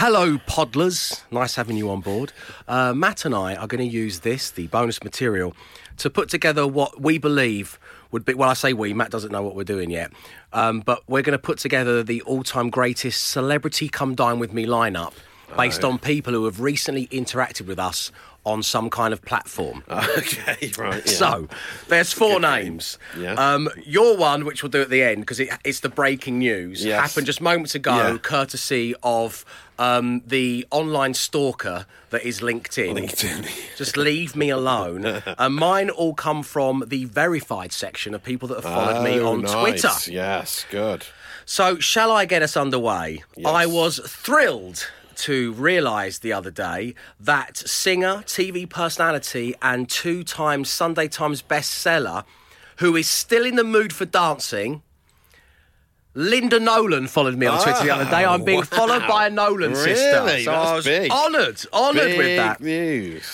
Hello, Podlers. Nice having you on board. Matt and I are going to use this, the bonus material, to put together what we believe would be... Well, I say we. Matt doesn't know what we're doing yet. But we're going to put together the all-time greatest celebrity come dine with me lineup based on people who have recently interacted with us on some kind of platform. Okay, right. Yeah. So there's four names. Yeah. Your one, which we'll do at the end, because it's the breaking news, happened just moments ago, courtesy of... the online stalker that is LinkedIn. LinkedIn. Just leave me alone. Mine all come from the verified section of people that have followed me on Twitter. Yes, good. So shall I get us underway? Yes. I was thrilled to realise the other day that singer, TV personality and 2-time Sunday Times bestseller, who is still in the mood for dancing... Linda Nolan followed me on Twitter the other day. I'm being followed by a Nolan sister. Really? So I was honoured with that. News.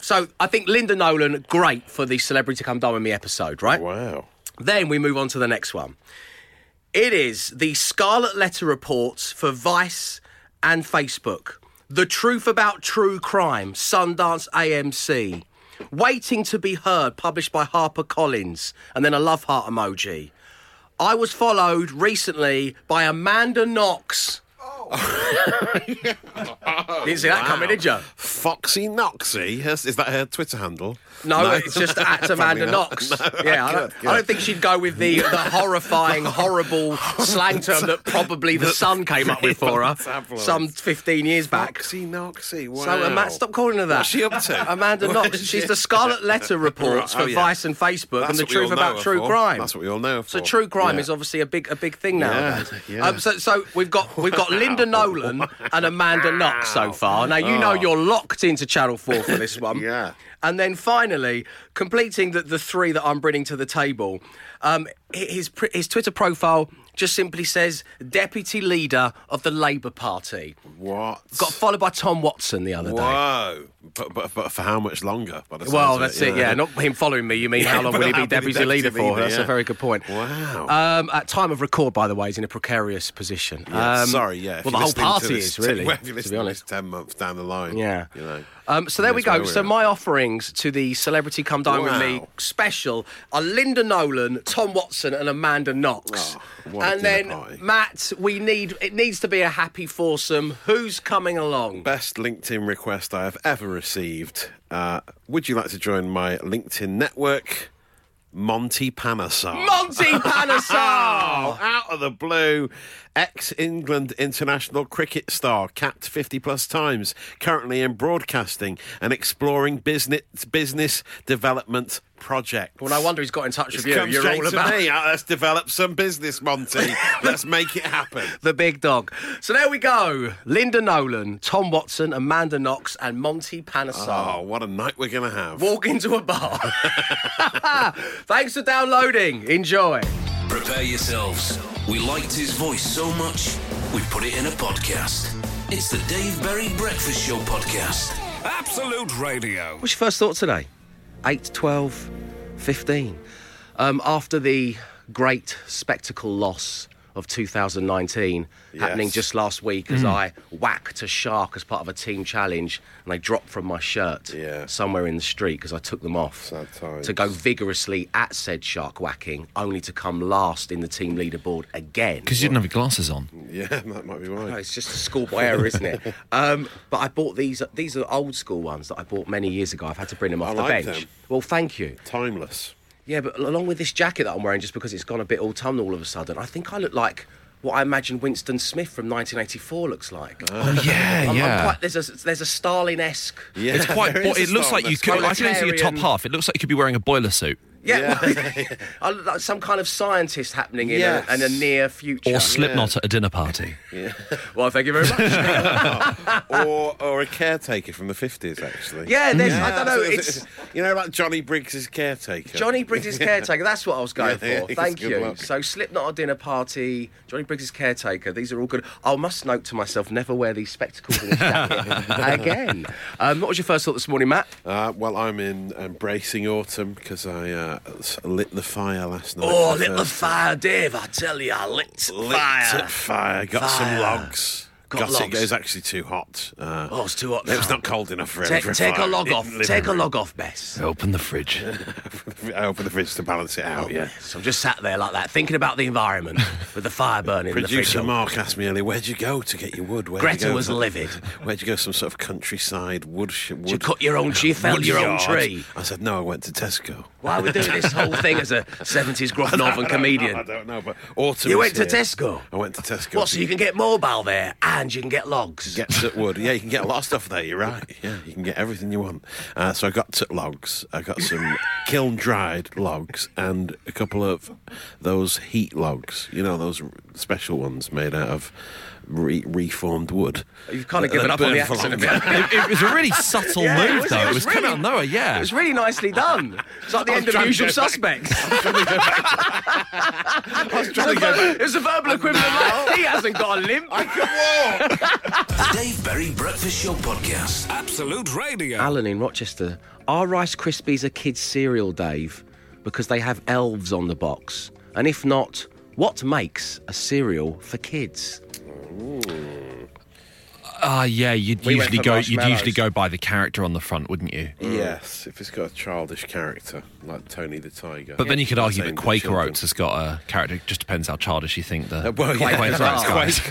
So I think Linda Nolan, great for the Celebrity Come Dine With Me episode, right? Wow. Then we move on to the next one. It is the Scarlet Letter reports for Vice and Facebook. The Truth About True Crime, Sundance AMC. Waiting to Be Heard, published by HarperCollins. And then a love heart emoji. I was followed recently by Amanda Knox. Oh. Didn't see that coming, did you? Foxy Knoxy? Is that her Twitter handle? No. It's just at Amanda Knox. No, yeah, I don't think she'd go with the horrifying, horrible slang term that probably the Sun came up with for her some 15 years back. Foxy Knoxy, wow. So, stop calling her that. What's she up to? Amanda Knox. She's the Scarlet Letter reports for Vice and Facebook and the Truth About True Crime. That's what we all know her for. So true crime is obviously a big thing now. Yeah. So we've got Linda Nolan and Amanda Knox so far. Now, you know you're locked into Channel 4 for this one. Yeah. And then finally, completing the three that I'm bringing to the table, his Twitter profile just simply says, Deputy Leader of the Labour Party. What? Got followed by Tom Watson the other day. Whoa. But for how much longer? Well, that's it, yeah. Not him following me, you mean how long will he be Deputy Leader for? That's a very good point. Wow. At time of record, by the way, he's in a precarious position. Yeah, sorry, yeah. Well, the whole party is, really, to be honest. 10 months down the line. Yeah. You know. So there we go. So my offerings to the Celebrity Come Dine With Me special are Linda Nolan, Tom Watson and Amanda Knox. And then, Matt, it needs to be a happy foursome. Who's coming along? Best LinkedIn request I have ever received. Would you like to join my LinkedIn network? Monty Panesar. Monty Panesar! Out of the blue. Ex-England international cricket star, capped 50-plus times, currently in broadcasting and exploring business development projects. Well, no wonder he's got in touch with you. You're all about me. Let's develop some business, Monty. Let's make it happen. The big dog. So there we go. Linda Nolan, Tom Watson, Amanda Knox and Monty Panesar. Oh, what a night we're going to have. Walk into a bar. Thanks for downloading. Enjoy. Prepare yourselves. We liked his voice so much, we put it in a podcast. It's the Dave Berry Breakfast Show podcast. Absolute Radio. What's your first thought today? 8, 12, 15. After the great spectacle loss of 2019 happening just last week as I whacked a shark as part of a team challenge and they dropped from my shirt somewhere in the street because I took them off. Sad times. To go vigorously at said shark whacking only to come last in the team leaderboard again. Because you didn't have your glasses on. Yeah, that might be right. No, it's just a schoolboy error, isn't it? But I bought these. These are old school ones that I bought many years ago. I've had to bring them off the bench. Them. Well, thank you. Timeless. Yeah, but along with this jacket that I'm wearing, just because it's gone a bit autumnal all of a sudden, I think I look like what I imagine Winston Smith from 1984 looks like. Oh, yeah, I'm quite, there's a Stalin-esque... Yeah, it's quite. It looks like you could... I can see your top half. It looks like you could be wearing a boiler suit. Yeah, I look like some kind of scientist happening in a near future. Or Slipknot at a dinner party. Yeah. Well, thank you very much. or a caretaker from the 50s, actually. Yeah, I don't know. It's you know, like Johnny Briggs's caretaker. Johnny Briggs's caretaker. That's what I was going for. Thank you. Luck. So Slipknot at a dinner party, Johnny Briggs's caretaker. These are all good. I must note to myself, never wear these spectacles in this jacket again. What was your first thought this morning, Matt? Well, I'm in embracing autumn because I. Lit the fire last night. Oh, lit the fire, Dave, I tell you, I lit fire. Got some logs. Got logs. It was actually too hot. Oh, it's too hot. It was not cold enough for everyone. Take a log off. Take a log off, Bess. Open the fridge. I open the fridge to balance it out, yeah. So I'm just sat there like that, thinking about the environment with the fire burning in the fridge. Producer Mark asked me earlier, where'd you go to get your wood? Greta was livid. Where'd you go? Some sort of countryside wood... Did you cut your own tree? Felled your own tree? I said, no, I went to Tesco. Why are we doing this whole thing as a 70s gruff northern comedian? I don't know, but autumn. You went to Tesco? I went to Tesco. What, so you can get mobile there and you can get logs? Get Tut Wood. Yeah, you can get a lot of stuff there, you're right. Yeah, you can get everything you want. So I got Tut Logs. I got some kiln-dried logs and a couple of those heat logs. You know, those special ones made out of... reformed wood. You've kind of given up on the accent a bit. It was a really subtle move, though. It was really, kind of out of nowhere, yeah. It was really nicely done. It's like the end of Usual Suspects. It's a verbal equivalent of that. He hasn't got a limp. I can walk. The Dave Berry Breakfast Show Podcast. Absolute Radio. Alan in Rochester. Are Rice Krispies a kid's cereal, Dave? Because they have elves on the box. And if not, what makes a cereal for kids? Yeah, you'd usually go by the character on the front, wouldn't you? Mm. Yes, if it's got a childish character, like Tony the Tiger. But then you could argue that Quaker Oats has got a character, it just depends how childish you think the Quaker Oats is.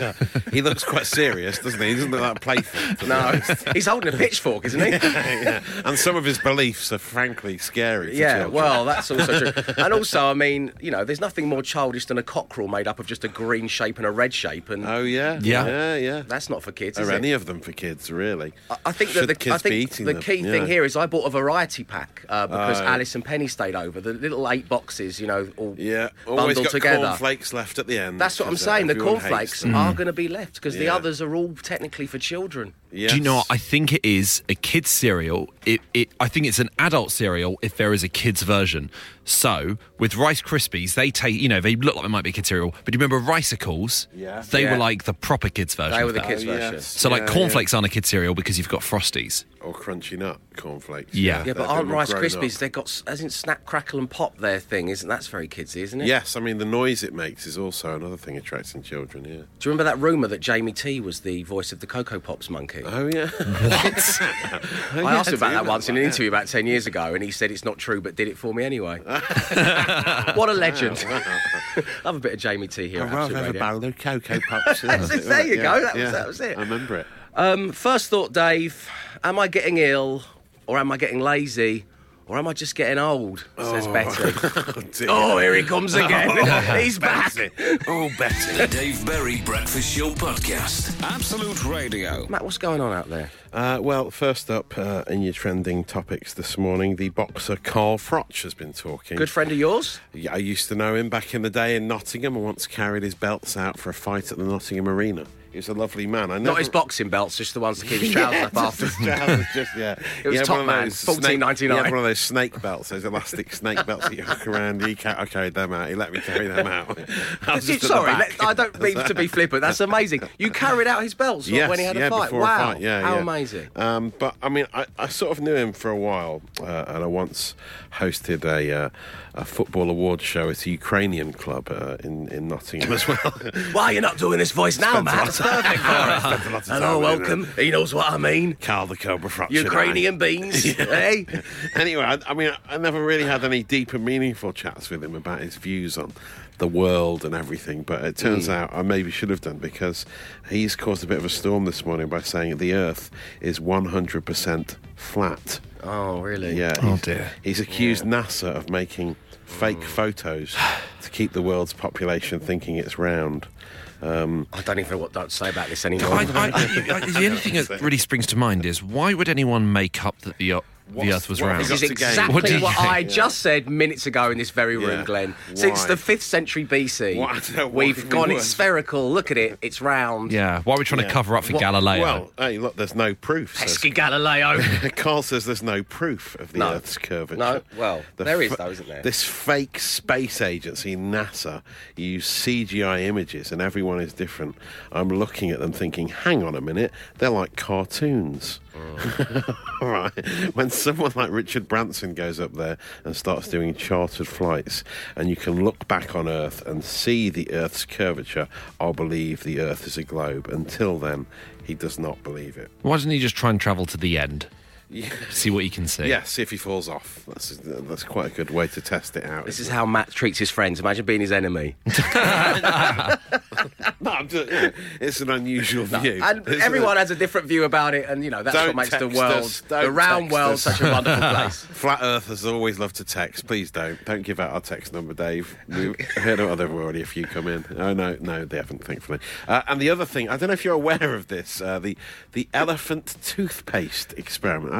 He looks quite serious, doesn't he? He doesn't look that playful. No, he's holding a pitchfork, isn't he? Yeah. And some of his beliefs are frankly scary for children. Well, that's also true. And also, I mean, you know, there's nothing more childish than a cockerel made up of just a green shape and a red shape. And Yeah. That's not for kids, is it? Any of them for kids, really. I think that the key thing here is I bought a variety pack because Alice and Penny stayed over. The little 8 boxes, you know, all bundled got together. Cornflakes left at the end. That's what I'm saying. The cornflakes are going to be left because the others are all technically for children. Yes. Do you know what? I think it is a kid's cereal. I think it's an adult cereal if there is a kid's version. So, with Rice Krispies, they look like it might be a kid's cereal, but do you remember Ricicles? Yeah. They were like the proper kid's version. They were the kid's version. Yes. So, cornflakes aren't a kid's cereal because you've got Frosties. Or Crunchy Nut cornflakes. Yeah. Yeah, but aren't Rice Krispies, they've got, isn't Snap, Crackle and Pop their thing? That's very kidsy, isn't it? Yes, I mean, the noise it makes is also another thing attracting children, yeah. Do you remember that rumour that Jamie T was the voice of the Coco Pops monkey? Oh, yeah. What? I asked him about that once in an interview about 10 years ago, and he said it's not true, but did it for me anyway. What a legend. I have a bit of Jamie T here. I'd rather have a barrel of Cocoa Pops. There you go. That was it. I remember it. First thought, Dave, am I getting ill, or am I getting lazy, or am I just getting old, says Betty. Oh, here he comes again. He's back. Betty. Oh, Betty. The Dave Berry Breakfast Show Podcast. Absolute Radio. Matt, what's going on out there? Well, first up in your trending topics this morning, the boxer Carl Froch has been talking. Good friend of yours? Yeah, I used to know him back in the day in Nottingham. I once carried his belts out for a fight at the Nottingham Arena. He was a lovely man. Not his boxing belts, just the ones that keep his trousers up after. It was Top Man, $14.99. He had one of those snake belts, those elastic snake belts that you hook around. I carried them out. He let me carry them out. I don't mean to be flippant. That's amazing. You carried out his belts when he had a fight. Wow, a fight. Yeah, how amazing. But, I mean, I sort of knew him for a while, and I once hosted a football award show at a Ukrainian club in Nottingham as well. Why are you not doing this voice now, Matt? Perfect for us. Hello, welcome. He knows what I mean. Carl the Cobra Froch. Ukrainian beans, eh? Anyway, I never really had any deep and meaningful chats with him about his views on the world and everything, but it turns out I maybe should have done, because he's caused a bit of a storm this morning by saying the Earth is 100% flat. Oh, really? Yeah. Oh, dear. He's accused NASA of making fake photos to keep the world's population thinking it's round. I don't even know what to say about this anymore. The only thing that really springs to mind is, why would anyone make up that the Earth was round? This is exactly what I just said minutes ago in this very room, Glenn. Why? Since the 5th century BC, we've gone, it's spherical, look at it, it's round. Yeah, why are we trying to cover up for Galileo? Well, hey, look, there's no proof. Pesky Galileo. Carl says there's no proof of the Earth's curvature. No, well, there is though, isn't there? This fake space agency, NASA, use CGI images and everyone is different. I'm looking at them thinking, hang on a minute, they're like cartoons. All right. When someone like Richard Branson goes up there and starts doing chartered flights and you can look back on Earth and see the Earth's curvature, I'll believe the Earth is a globe. Until then, he does not believe it. Why doesn't he just try and travel to the end? Yeah. See what you can see. Yeah, see if he falls off. That's quite a good way to test it out. This is how Matt treats his friends. Imagine being his enemy. No, it's an unusual view. And everyone has a different view about it, and, you know, that's what makes the world, the round world, such a wonderful place. Flat earthers always love to text. Please don't. Don't give out our text number, Dave. We've heard of them already if you come in. Oh, no, they haven't, thankfully. And the other thing, I don't know if you're aware of this, the elephant toothpaste experiment.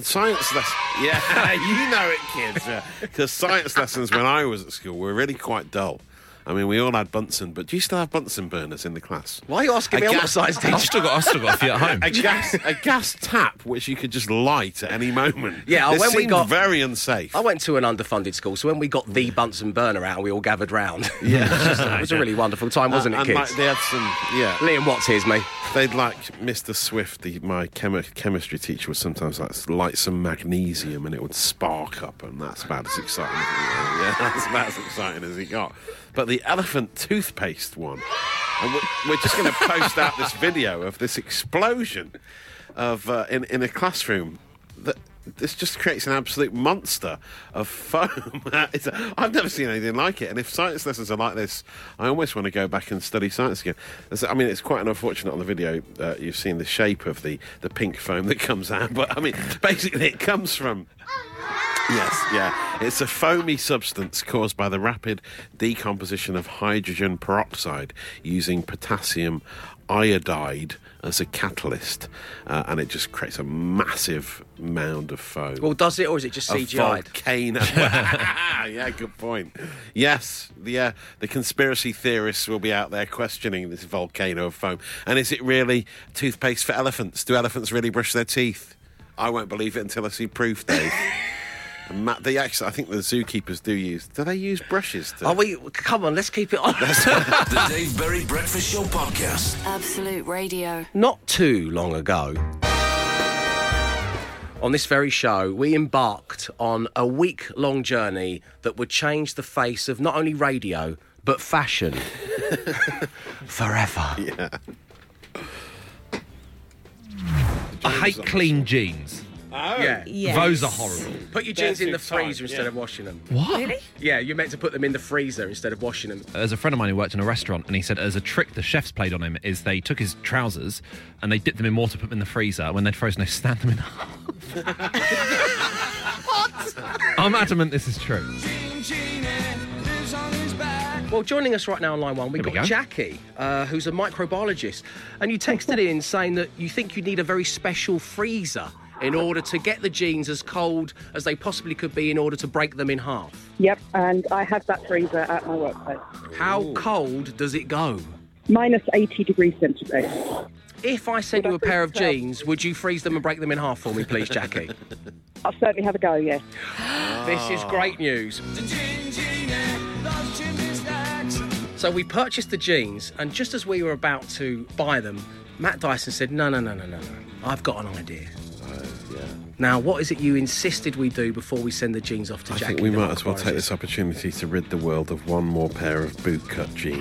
Science lessons, yeah, you know it, kids. Because science lessons when I was at school were really quite dull. I mean, we all had Bunsen, but do you still have Bunsen burners in the class? Why are you asking me what size teacher? I've still got a few at home. A gas tap, which you could just light at any moment. Yeah, it seemed very unsafe. I went to an underfunded school, so when we got the Bunsen burner out, we all gathered round. Yeah. it was a really wonderful time, wasn't it, kids? Like, they had some, yeah. Liam Watts hears me. They'd like Mr. Swift, my chemistry teacher, would sometimes like light some magnesium and it would spark up, and that's about as exciting as it got. Yeah, that's about as exciting as it got. But the elephant toothpaste one, and we're just going to post out this video of this explosion of in a classroom. This just creates an absolute monster of foam. I've never seen anything like it. And if science lessons are like this, I almost want to go back and study science again. I mean, it's quite unfortunate on the video. You've seen the shape of the pink foam that comes out. But, I mean, basically it comes from... Yes, yeah. It's a foamy substance caused by the rapid decomposition of hydrogen peroxide using potassium iodide as a catalyst, and it just creates a massive mound of foam. Well, does it, or is it just CGI'd? Volcano. Yeah, good point. Yes, the conspiracy theorists will be out there questioning this volcano of foam. And is it really toothpaste for elephants? Do elephants really brush their teeth? I won't believe it until I see proof, Dave. And Matt, I think the zookeepers do they use brushes to... come on, let's keep it on. The Dave Berry Breakfast Show Podcast. Absolute Radio. Not too long ago, on this very show, we embarked on a week-long journey that would change the face of not only radio, but fashion. Forever. Yeah. I hate clean jeans. Oh. Yeah. Yes. Those are horrible. Put your jeans in the freezer instead of washing them. What? Really? Yeah, you're meant to put them in the freezer instead of washing them. There's a friend of mine who worked in a restaurant, and he said as a trick the chefs played on him is they took his trousers and they dipped them in water, put them in the freezer. When they'd frozen, they stand them in half. What? I'm adamant this is true. Well, joining us right now on Line 1, we've got Jackie, who's a microbiologist. And you texted in saying that you think you need a very special freezer in order to get the jeans as cold as they possibly could be in order to break them in half. Yep, and I have that freezer at my workplace. How cold does it go? Minus 80 degrees centigrade. If I sent you a pair of jeans, would you freeze them and break them in half for me, please, Jackie? I'll certainly have a go, yes. This is great news. So we purchased the jeans, and just as we were about to buy them, Matt Dyson said, no, I've got an idea. Now, what is it you insisted we do before we send the jeans off to Jackie? I think we might as well take this opportunity to rid the world of one more pair of bootcut jeans.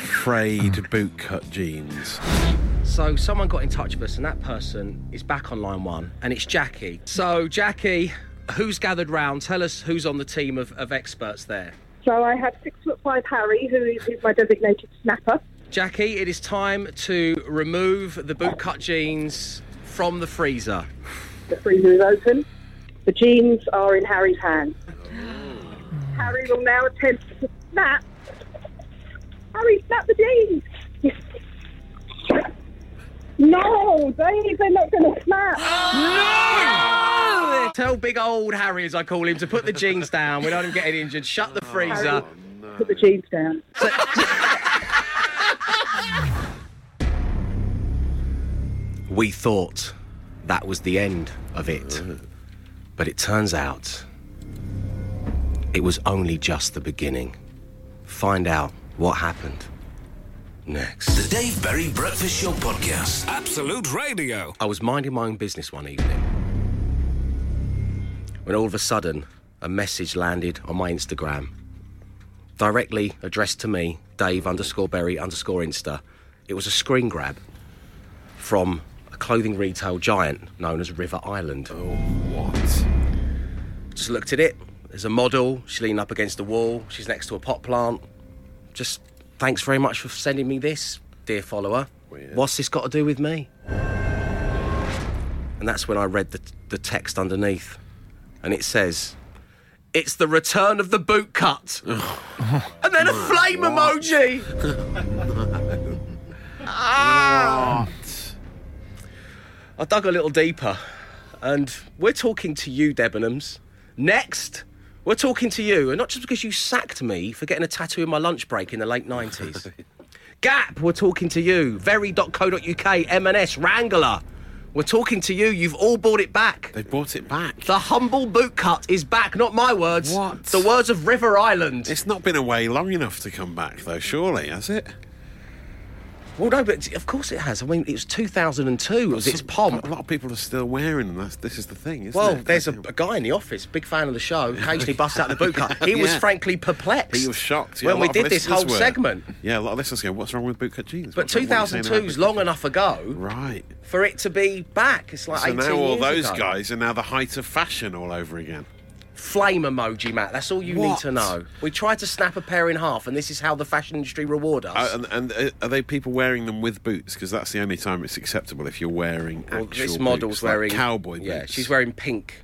Frayed bootcut jeans. So someone got in touch with us, and that person is back on Line 1, and it's Jackie. So, Jackie, who's gathered round? Tell us who's on the team of experts there. So I have 6'5" Harry, who is my designated snapper. Jackie, it is time to remove the bootcut jeans from the freezer. The freezer is open. The jeans are in Harry's hand. Harry will now attempt to snap. Harry, snap the jeans! Yes. No, Dave, they're not going to snap. No! Tell big old Harry, as I call him, to put the jeans down. We don't even get it injured. Shut the freezer. Harry, put the jeans down. We thought that was the end of it. But it turns out it was only just the beginning. Find out what happened next. The Dave Berry Breakfast Show Podcast. Absolute Radio. I was minding my own business one evening when all of a sudden a message landed on my Instagram, directly addressed to me, Dave_Berry_Insta. It was a screen grab from a clothing retail giant known as River Island. Oh, what? Just looked at it. There's a model. She's leaning up against the wall. She's next to a pot plant. Just thanks very much for sending me this, dear follower. Weird. What's this got to do with me? And that's when I read the text underneath. And it says, "It's the return of the boot cut." And then a flame emoji. Ah! I dug a little deeper, and we're talking to you, Debenhams. Next, we're talking to you, and not just because you sacked me for getting a tattoo in my lunch break in the late 90s. Gap, we're talking to you. Very.co.uk, M&S, Wrangler. We're talking to you. You've all brought it back. They brought it back. The humble boot cut is back. Not my words. What? The words of River Island. It's not been away long enough to come back, though, surely, has it? Well, no, but of course it has. I mean, it was 2002. It was its pomp. A lot of people are still wearing them. This is the thing, isn't it? Well, there's a guy in the office, big fan of the show, occasionally busts out the boot cut. He was frankly perplexed. He was shocked. When we did this whole segment. Yeah, a lot of listeners go, what's wrong with bootcut jeans? But 2002's long enough ago for it to be back. It's like 18 years ago. So now all those guys are now the height of fashion all over again. Flame emoji, Matt. That's all you need to know. We tried to snap a pair in half, and this is how the fashion industry reward us. And are they people wearing them with boots? Because that's the only time it's acceptable if you're wearing actual boots. This model's boots, wearing... Like cowboy boots. Yeah, she's wearing pink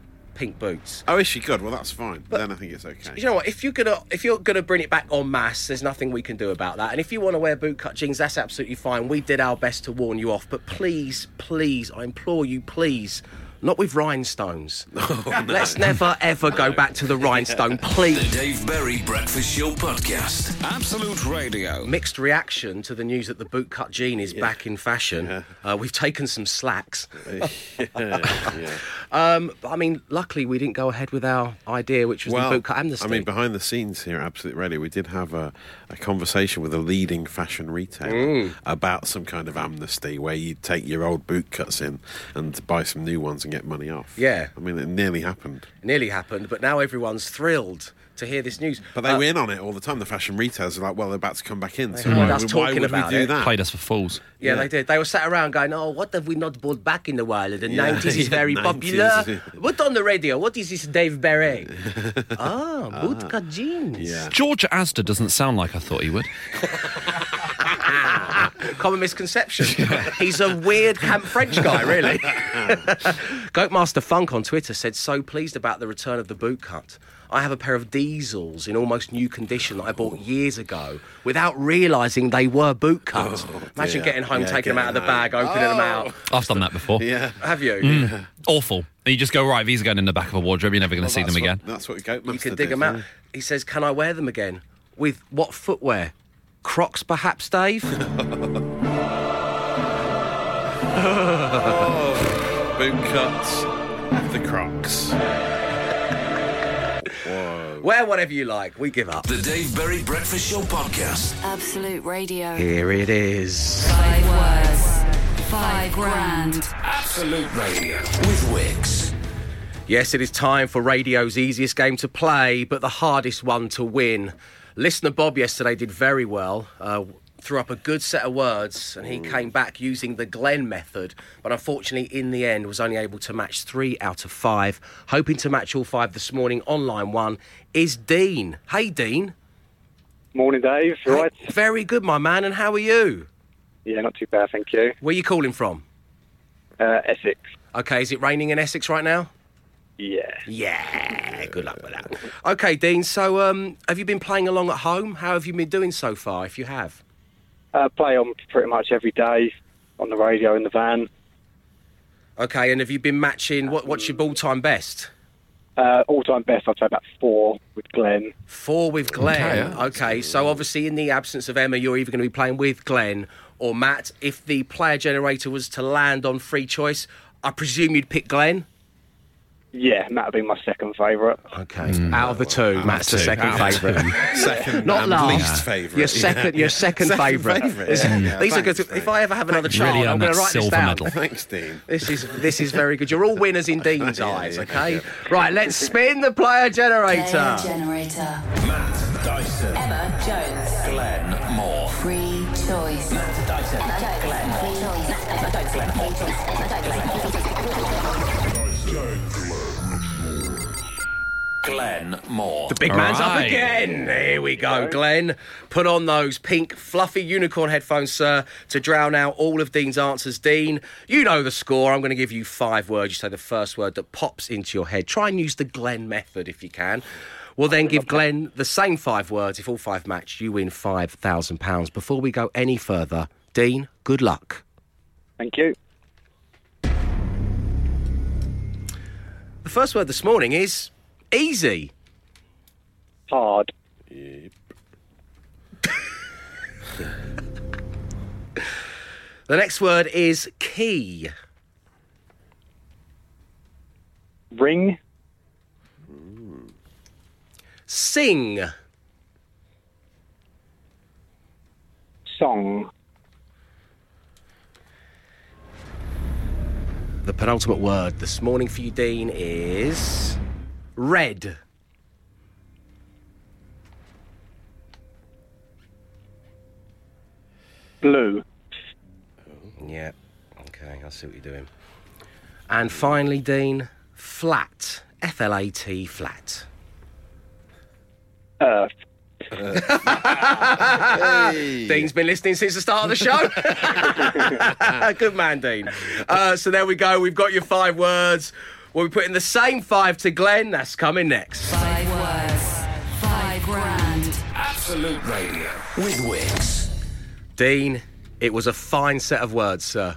boots. Oh, is she? Good. Well, that's fine. But then I think it's okay. You know what? If you're gonna bring it back en masse, there's nothing we can do about that. And if you want to wear bootcut jeans, that's absolutely fine. We did our best to warn you off. But please, please, I implore you, please... Not with rhinestones. Oh, no. Let's never, ever go back to the rhinestone, please. The Dave Berry Breakfast Show Podcast. Absolute Radio. Mixed reaction to the news that the bootcut jean is back in fashion. Yeah. We've taken some slacks. I mean, luckily we didn't go ahead with our idea, which was the bootcut amnesty. I mean, behind the scenes here at Absolute Radio, we did have a conversation with a leading fashion retailer about some kind of amnesty where you take your old bootcuts in and buy some new ones and get money off. Yeah. I mean, it nearly happened. But now everyone's thrilled to hear this news. But they were in on it all the time. The fashion retailers are like, well, they're about to come back in, so why would we do that? Played us for fools. Yeah, they did. They were sat around going, oh, what have we not brought back in a while? The 90s is very popular. What on the radio? What is this Dave Berry? Bootcut jeans. Yeah. George Asda doesn't sound like I thought he would. Common misconception. He's a weird camp French guy, really. Goatmaster Funk on Twitter said, so pleased about the return of the boot cut. I have a pair of diesels in almost new condition that I bought years ago without realising they were boot cuts. Oh, imagine getting home, taking them out of the bag, opening them out. I've done that before. Yeah. Have you? Mm. Yeah. Awful. And you just go, right, these are going in the back of a wardrobe. You're never going to see them again. That's what Goatmaster You can dig them out. He says, can I wear them again? With what footwear? Crocs, perhaps, Dave? Boot cuts, the Crocs. Whoa. Wear whatever you like, we give up. The Dave Berry Breakfast Show Podcast. Absolute Radio. Here it is. 5 words, 5 grand. Absolute Radio. With Wickes. Yes, it is time for radio's easiest game to play, but the hardest one to win. Listener Bob yesterday did very well, threw up a good set of words, and he came back using the Glenn method, but unfortunately, in the end, was only able to match 3 out of 5. Hoping to match all 5 this morning on line 1 is Dean. Hey, Dean. Morning, Dave. Right. Very good, my man, and how are you? Yeah, not too bad, thank you. Where are you calling from? Essex. OK, is it raining in Essex right now? Yeah. Yeah, good luck with that. OK, Dean, so have you been playing along at home? How have you been doing so far, if you have? Play on pretty much every day, on the radio, in the van. OK, and have you been matching... What's your all-time best? All-time best, I'd say about 4 with Glenn. 4 with Glenn. OK, so obviously in the absence of Emma, you're either going to be playing with Glenn or Matt. If the player generator was to land on free choice, I presume you'd pick Glenn? Yeah, Matt would be my second favourite. Okay. Mm. Out of the two, Matt's the second favourite. Second, not least favourite. Your second favourite. Yeah, these are good. If I ever have another child, really I'm going to write this down. Medal. Thanks, Dean. This is very good. You're all winners in Dean's eyes, okay? Yeah. Right, let's spin the player generator. Matt Dyson. Emma Jones. Glenn Moore. Free choice. Matt Dyson. Glenn Moore. The big man's up again. Here we go, Glenn. Put on those pink, fluffy unicorn headphones, sir, to drown out all of Dean's answers. Dean, you know the score. I'm going to give you 5 words. You say the first word that pops into your head. Try and use the Glenn method if you can. We'll then give Glenn the same 5 words. If all 5 match, you win £5,000. Before we go any further, Dean, good luck. Thank you. The first word this morning is... easy. Hard. Yep. The next word is key. Ring. Sing. Song. The penultimate word this morning for you, Dean, is... red. Blue. Yeah, okay, I see what you're doing. And finally, Dean, flat. F-L-A-T, flat. Earth. Hey. Dean's been listening since the start of the show. Good man, Dean. So there we go, we've got your 5 words. We'll be putting the same 5 to Glenn. That's coming next. 5 words, 5 grand. Absolute Radio with Wickes. Dean, it was a fine set of words, sir.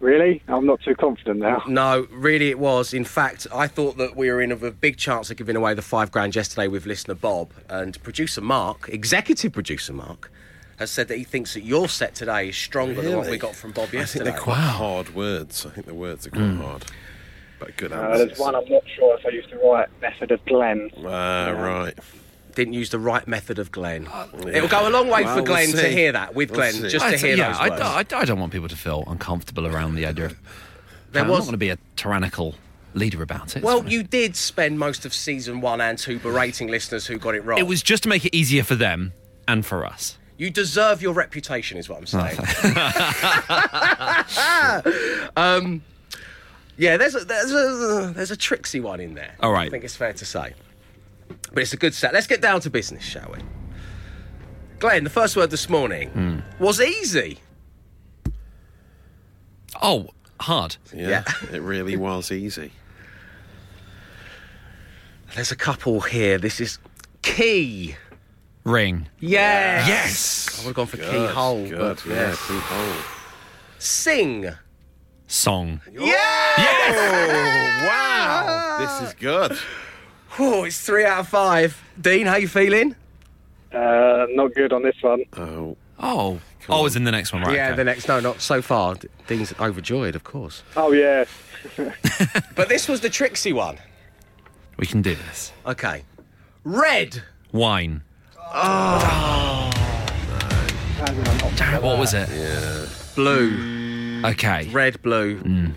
Really? I'm not too confident now. No, really it was. In fact, I thought that we were in a big chance of giving away the £5,000 yesterday with listener Bob. And producer Mark, executive producer Mark, has said that he thinks that your set today is stronger than what we got from Bob yesterday. I think they're quite hard words. I think the words are quite hard. But good answers. There's one I'm not sure if I used the right method of Glenn. Right. Didn't use the right method of Glenn. It'll go a long way for Glenn to hear that, those words. I don't want people to feel uncomfortable around the idea. I'm not going to be a tyrannical leader about it. Well, you did spend most of season 1 and 2 berating listeners who got it wrong. It was just to make it easier for them and for us. You deserve your reputation, is what I'm saying. Yeah, there's a tricksy one in there. All right. I think it's fair to say. But it's a good set. Let's get down to business, shall we? Glenn, the first word this morning was easy. Oh, hard. Yeah, it really was easy. There's a couple here. This is key. Ring. Yes. I would have gone for keyhole. Good. Yeah, keyhole. Sing. Song. Yes! Oh, wow! This is good. Oh, it's 3 out of 5. Dean, how you feeling? Not good on this one. Oh. Cool. I was in the next one, right? Yeah, okay. The next. No, not so far. Dean's overjoyed, of course. Oh, yeah. But this was the tricksy one. We can do this. Okay. Red. Wine. Oh. No. What was it? Yeah. Blue. Okay. Red, blue.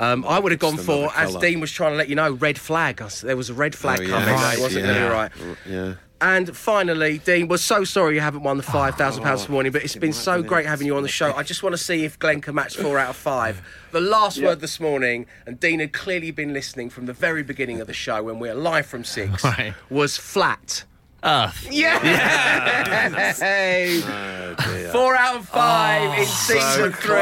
I would have gone for, as Dean was trying to let you know, red flag. There was a red flag coming. Right. Wasn't there? Right. Yeah. And finally, Dean, we're so sorry you haven't won the £5,000 this morning, but it's been so great having you on the show. I just want to see if Glenn can match 4 out of 5. The last word this morning, and Dean had clearly been listening from the very beginning of the show when we were live from 6, was flat. Earth. Yes! Oh, 4 out of 5 in season 3.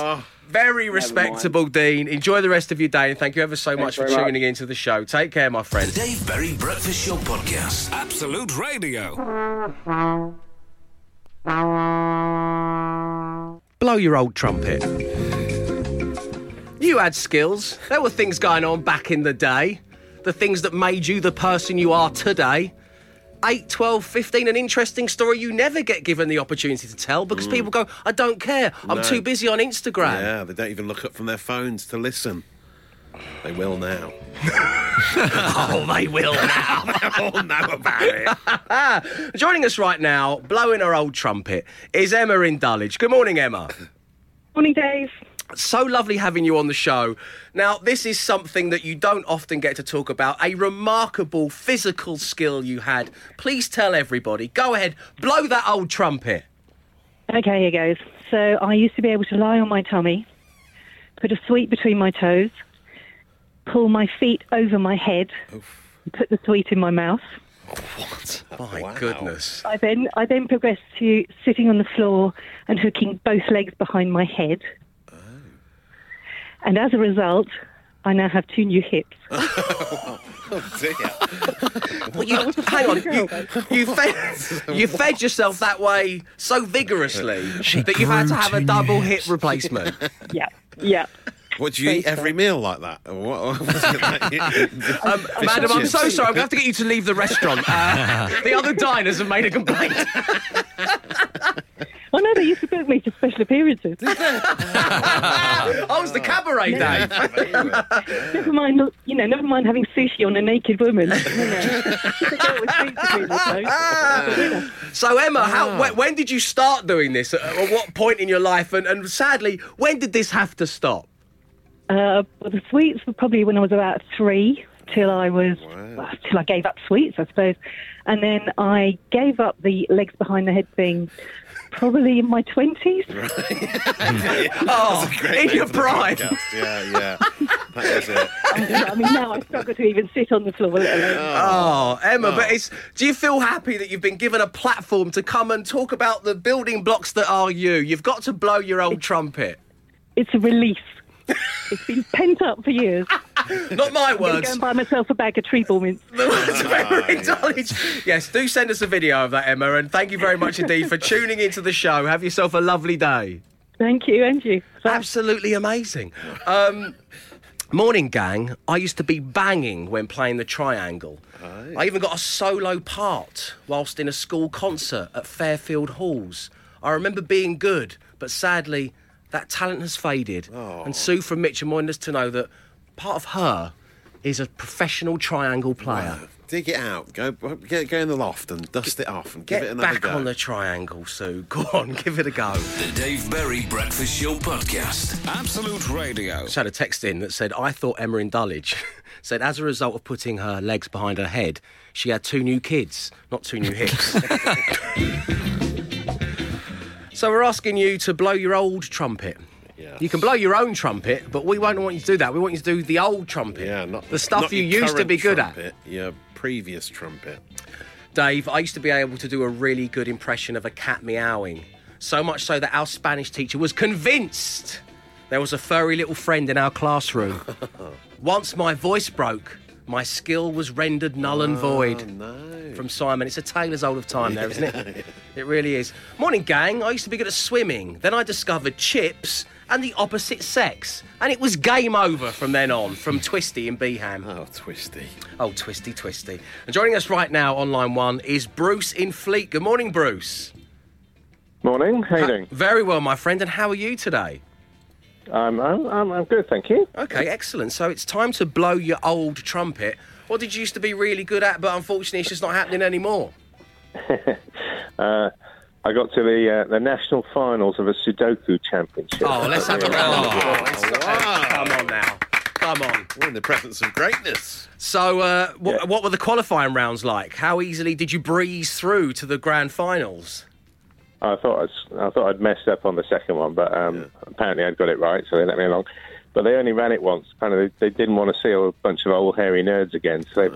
Oh. Very respectable, Dean. Enjoy the rest of your day and thank you ever so much for tuning into the show. Take care, my friend. The Dave Berry Breakfast Show Podcast. Absolute Radio. Blow your old trumpet. You had skills. There were things going on back in the day. The things that made you the person you are today. 8, 12, 15, an interesting story you never get given the opportunity to tell because people go, I don't care, I'm too busy on Instagram. Yeah, they don't even look up from their phones to listen. They will now. They will now. They all know about it. Joining us right now, blowing her old trumpet, is Emma in Dulwich. Good morning, Emma. Morning, Dave. So lovely having you on the show. Now, this is something that you don't often get to talk about, a remarkable physical skill you had. Please tell everybody. Go ahead, blow that old trumpet. Okay, here goes. So I used to be able to lie on my tummy, put a sweet between my toes, pull my feet over my head, and put the sweet in my mouth. What? My goodness. I then progressed to sitting on the floor and hooking both legs behind my head. And as a result, I now have two new hips. Oh, dear. Well, you fed yourself that way so vigorously that you've had to have a double hip replacement. Yeah. What, do you eat every meal like that? Madam, I'm so sorry. I'm going to have to get you to leave the restaurant. The other diners have made a complaint. Oh, no, they used to book me to special appearances. It was the cabaret day. Never mind having sushi on a naked woman. So, Emma, when did you start doing this? At what point in your life? And sadly, when did this have to stop? Well, the sweets were probably when I was about 3 till I gave up sweets, I suppose. And then I gave up the legs behind the head thing. Probably in my 20s. Right. In your prime. Yeah. That was it. Now I struggle to even sit on the floor. Emma, but do you feel happy that you've been given a platform to come and talk about the building blocks that are you? You've got to blow your old trumpet. It's a relief. It's been pent up for years. Not my words. I'm going to go and buy myself a bag of tree ball mints. The words of Emma in Dulwich. Yes, do send us a video of that, Emma, and thank you very much indeed for tuning into the show. Have yourself a lovely day. Thank you, and you. Bye. Absolutely amazing. Morning, gang. I used to be banging when playing the triangle. Right. I even got a solo part whilst in a school concert at Fairfield Halls. I remember being good, but sadly, that talent has faded. Oh. And Sue from Mitcham wanted us to know that part of her is a professional triangle player. Wow. Dig it out. Go in the loft and dust it off and give it another go. Get back on the triangle, Sue. Go on, give it a go. The Dave Berry Breakfast Show Podcast. Absolute Radio. Just had a text in that said, I thought Emma in Dulwich said as a result of putting her legs behind her head, she had two new kids, not two new hips. So we're asking you to blow your old trumpet. Yes. You can blow your own trumpet, but we won't want you to do that. We want you to do the old trumpet. Yeah, not the stuff you used to be good at. Your previous trumpet. Dave, I used to be able to do a really good impression of a cat meowing. So much so that our Spanish teacher was convinced there was a furry little friend in our classroom. Once my voice broke, my skill was rendered null and void. No. From Simon. It's a tale as old of time there, isn't it? Yeah. It really is. Morning, gang. I used to be good at swimming. Then I discovered chips and the opposite sex. And it was game over from then on, from Twisty in Beeham. Oh, Twisty. And joining us right now on line 1 is Bruce in Fleet. Good morning, Bruce. Morning. How are you doing? Very well, my friend. And how are you today? I'm good, thank you. Okay, excellent. So it's time to blow your old trumpet. What did you used to be really good at, but unfortunately it's just not happening anymore? I got to the national finals of a Sudoku Championship. Oh, let's have a round. Come on now. Come on. We're in the presence of greatness. So what were the qualifying rounds like? How easily did you breeze through to the grand finals? I thought I'd messed up on the second one, but apparently I'd got it right, so they let me along. But they only ran it once. Apparently they didn't want to see a bunch of old hairy nerds again, so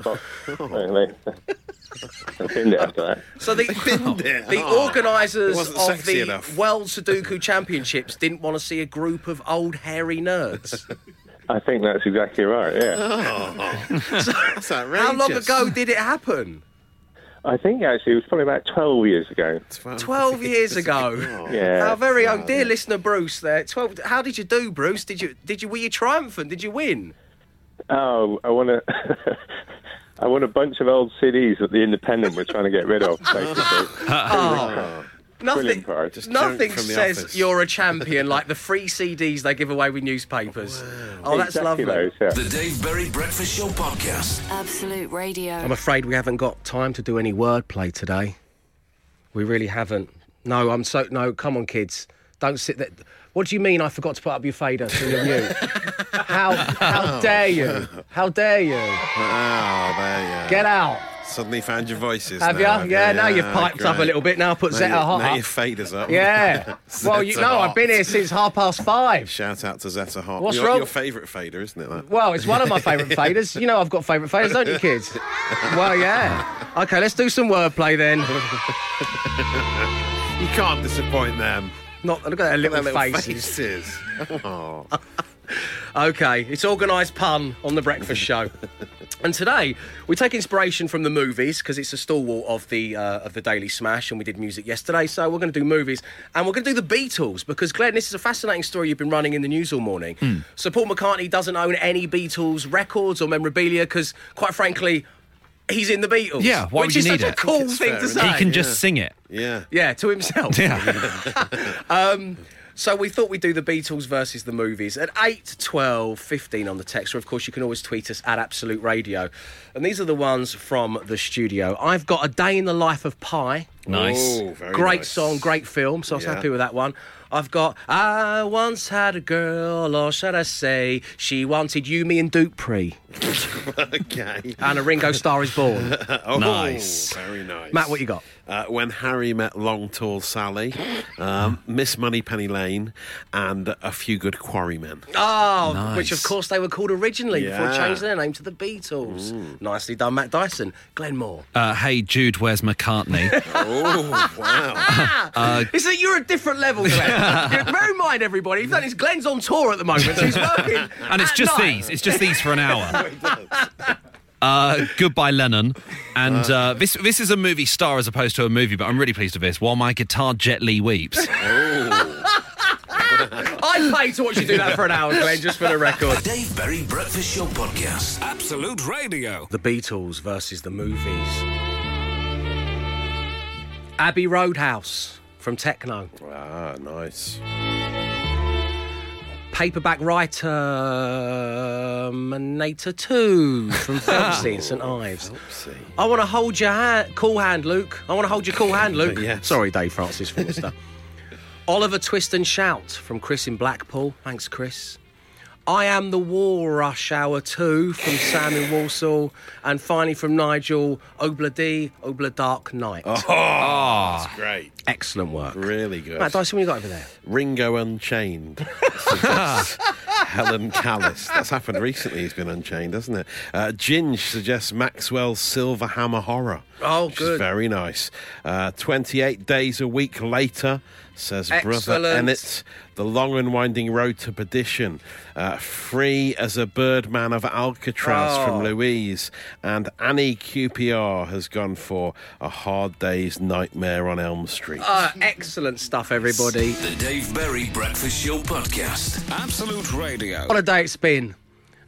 they pinned it after that. So the organisers of the World Sudoku Championships didn't want to see a group of old hairy nerds. I think that's exactly right, yeah. So, that's outrageous. How long ago did it happen? I think, actually, it was probably about 12 years ago. 12 years ago? Yeah. Our very own dear listener, Bruce, there. 12. How did you do, Bruce? Were you triumphant? Did you win? Oh, I won a bunch of old CDs that The Independent were trying to get rid of, basically. Nothing says you're a champion like the free CDs they give away with newspapers. Wow. Oh, that's exactly lovely. Those, yeah. The Dave Berry Breakfast Show podcast. Absolute Radio. I'm afraid we haven't got time to do any wordplay today. We really haven't. No, come on, kids. Don't sit there. What do you mean I forgot to put up your fader to review? How dare you? How dare you? Oh, there you get out. Suddenly found your voices. Have now, you? Yeah, now you've piped up a little bit. Now put Zeta Hot up. Now your fader's up. Yeah. Well, Hot. I've been here since 5:30. Shout out to Zeta Hot. What's wrong? Your favourite fader, isn't it? That? Well, it's one of my favourite faders. You know I've got favourite faders, don't you, kids? Well, yeah. OK, let's do some wordplay then. You can't disappoint them. Look at their little faces. Oh. OK, it's organised pun on The Breakfast Show. And today, we take inspiration from the movies, because it's a stalwart of the Daily Smash, and we did music yesterday, so we're going to do movies. And we're going to do the Beatles, because, Glenn, this is a fascinating story you've been running in the news all morning. Mm. So Paul McCartney doesn't own any Beatles records or memorabilia, because, quite frankly, he's in the Beatles. Yeah, why would you need it? Which is such a cool thing to say. He can just sing it. Yeah. Yeah, to himself. Yeah. So we thought we'd do the Beatles versus the movies at 8, 12, 15 on the text. Or, of course, you can always tweet us at Absolute Radio. And these are the ones from the studio. I've got A Day in the Life of Pi. Nice. Ooh, great nice. Song, great film, so I was happy with that one. I've got I Once Had a Girl, or should I say, she wanted you, me and Dupree. Okay. And A Ringo Starr Is Born. Oh, nice. Very nice. Matt, what you got? When Harry Met Long Tall Sally, Miss Moneypenny Lane, and A Few Good Quarrymen. Oh, nice. Which of course they were called originally before changing their name to the Beatles. Ooh. Nicely done, Matt Dyson. Glenn Moore. Hey Jude, where's McCartney? Oh, wow. It's that you're a different level, Glenn. Bear in mind, everybody, you've done this. Glenn's on tour at the moment, so he's working. And it's just night. These. It's just these for an hour. Goodbye, Lennon. And this is a movie star as opposed to a movie, but I'm really pleased with this. While My Guitar Gently Weeps. Oh. I'd pay to watch you do that for an hour, Glenn, just for the record. Dave Berry Breakfast Show Podcast. Absolute Radio. The Beatles versus the movies. Abbey Roadhouse from Techno. Ah, nice. Paperback Writer Manator 2 from Phelpsy and St Ives. Phelpsy. I want to hold your cool hand, Luke. I want to hold your cool hand, Luke. Yes. Sorry, Dave Francis Forster. Oliver Twist and Shout from Chris in Blackpool. Thanks, Chris. I Am the War Rush Hour 2 from Sam in Walsall. And finally from Nigel, Obla D, Obla Dark Night. Oh, that's great. Excellent work. Really good. Matt Dyson, what you got over there? Ringo Unchained. Helen Callis. That's happened recently. He's been unchained, hasn't it? Ginge suggests Maxwell's Silver Hammer Horror. Oh, which good. Is very nice. 28 Days a Week Later, says Excellent. Brother Ennett. The Long and Winding Road to Perdition. Free as a Birdman of Alcatraz from Louise. And Annie QPR has gone for A Hard Day's Nightmare on Elm Street. Excellent stuff, everybody. The Dave Berry Breakfast Show Podcast. Absolute Radio. What a day it's been.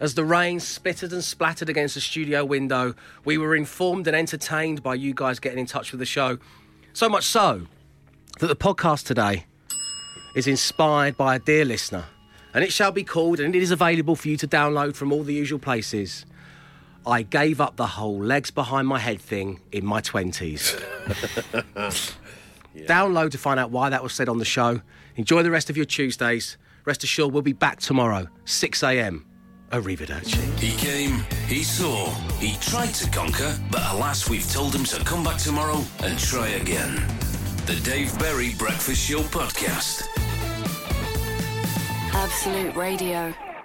As the rain spittered and splattered against the studio window, we were informed and entertained by you guys getting in touch with the show. So much so that the podcast today is inspired by a dear listener, and it shall be called, and it is available for you to download from all the usual places, I Gave Up the Whole Legs Behind My Head Thing in My 20s. Download to find out why that was said on the show. Enjoy the rest of your Tuesdays. Rest assured, we'll be back tomorrow, 6 a.m. Arrivederci. He came, he saw, he tried to conquer, but alas, we've told him to come back tomorrow and try again. The Dave Berry Breakfast Show Podcast. Absolute Radio.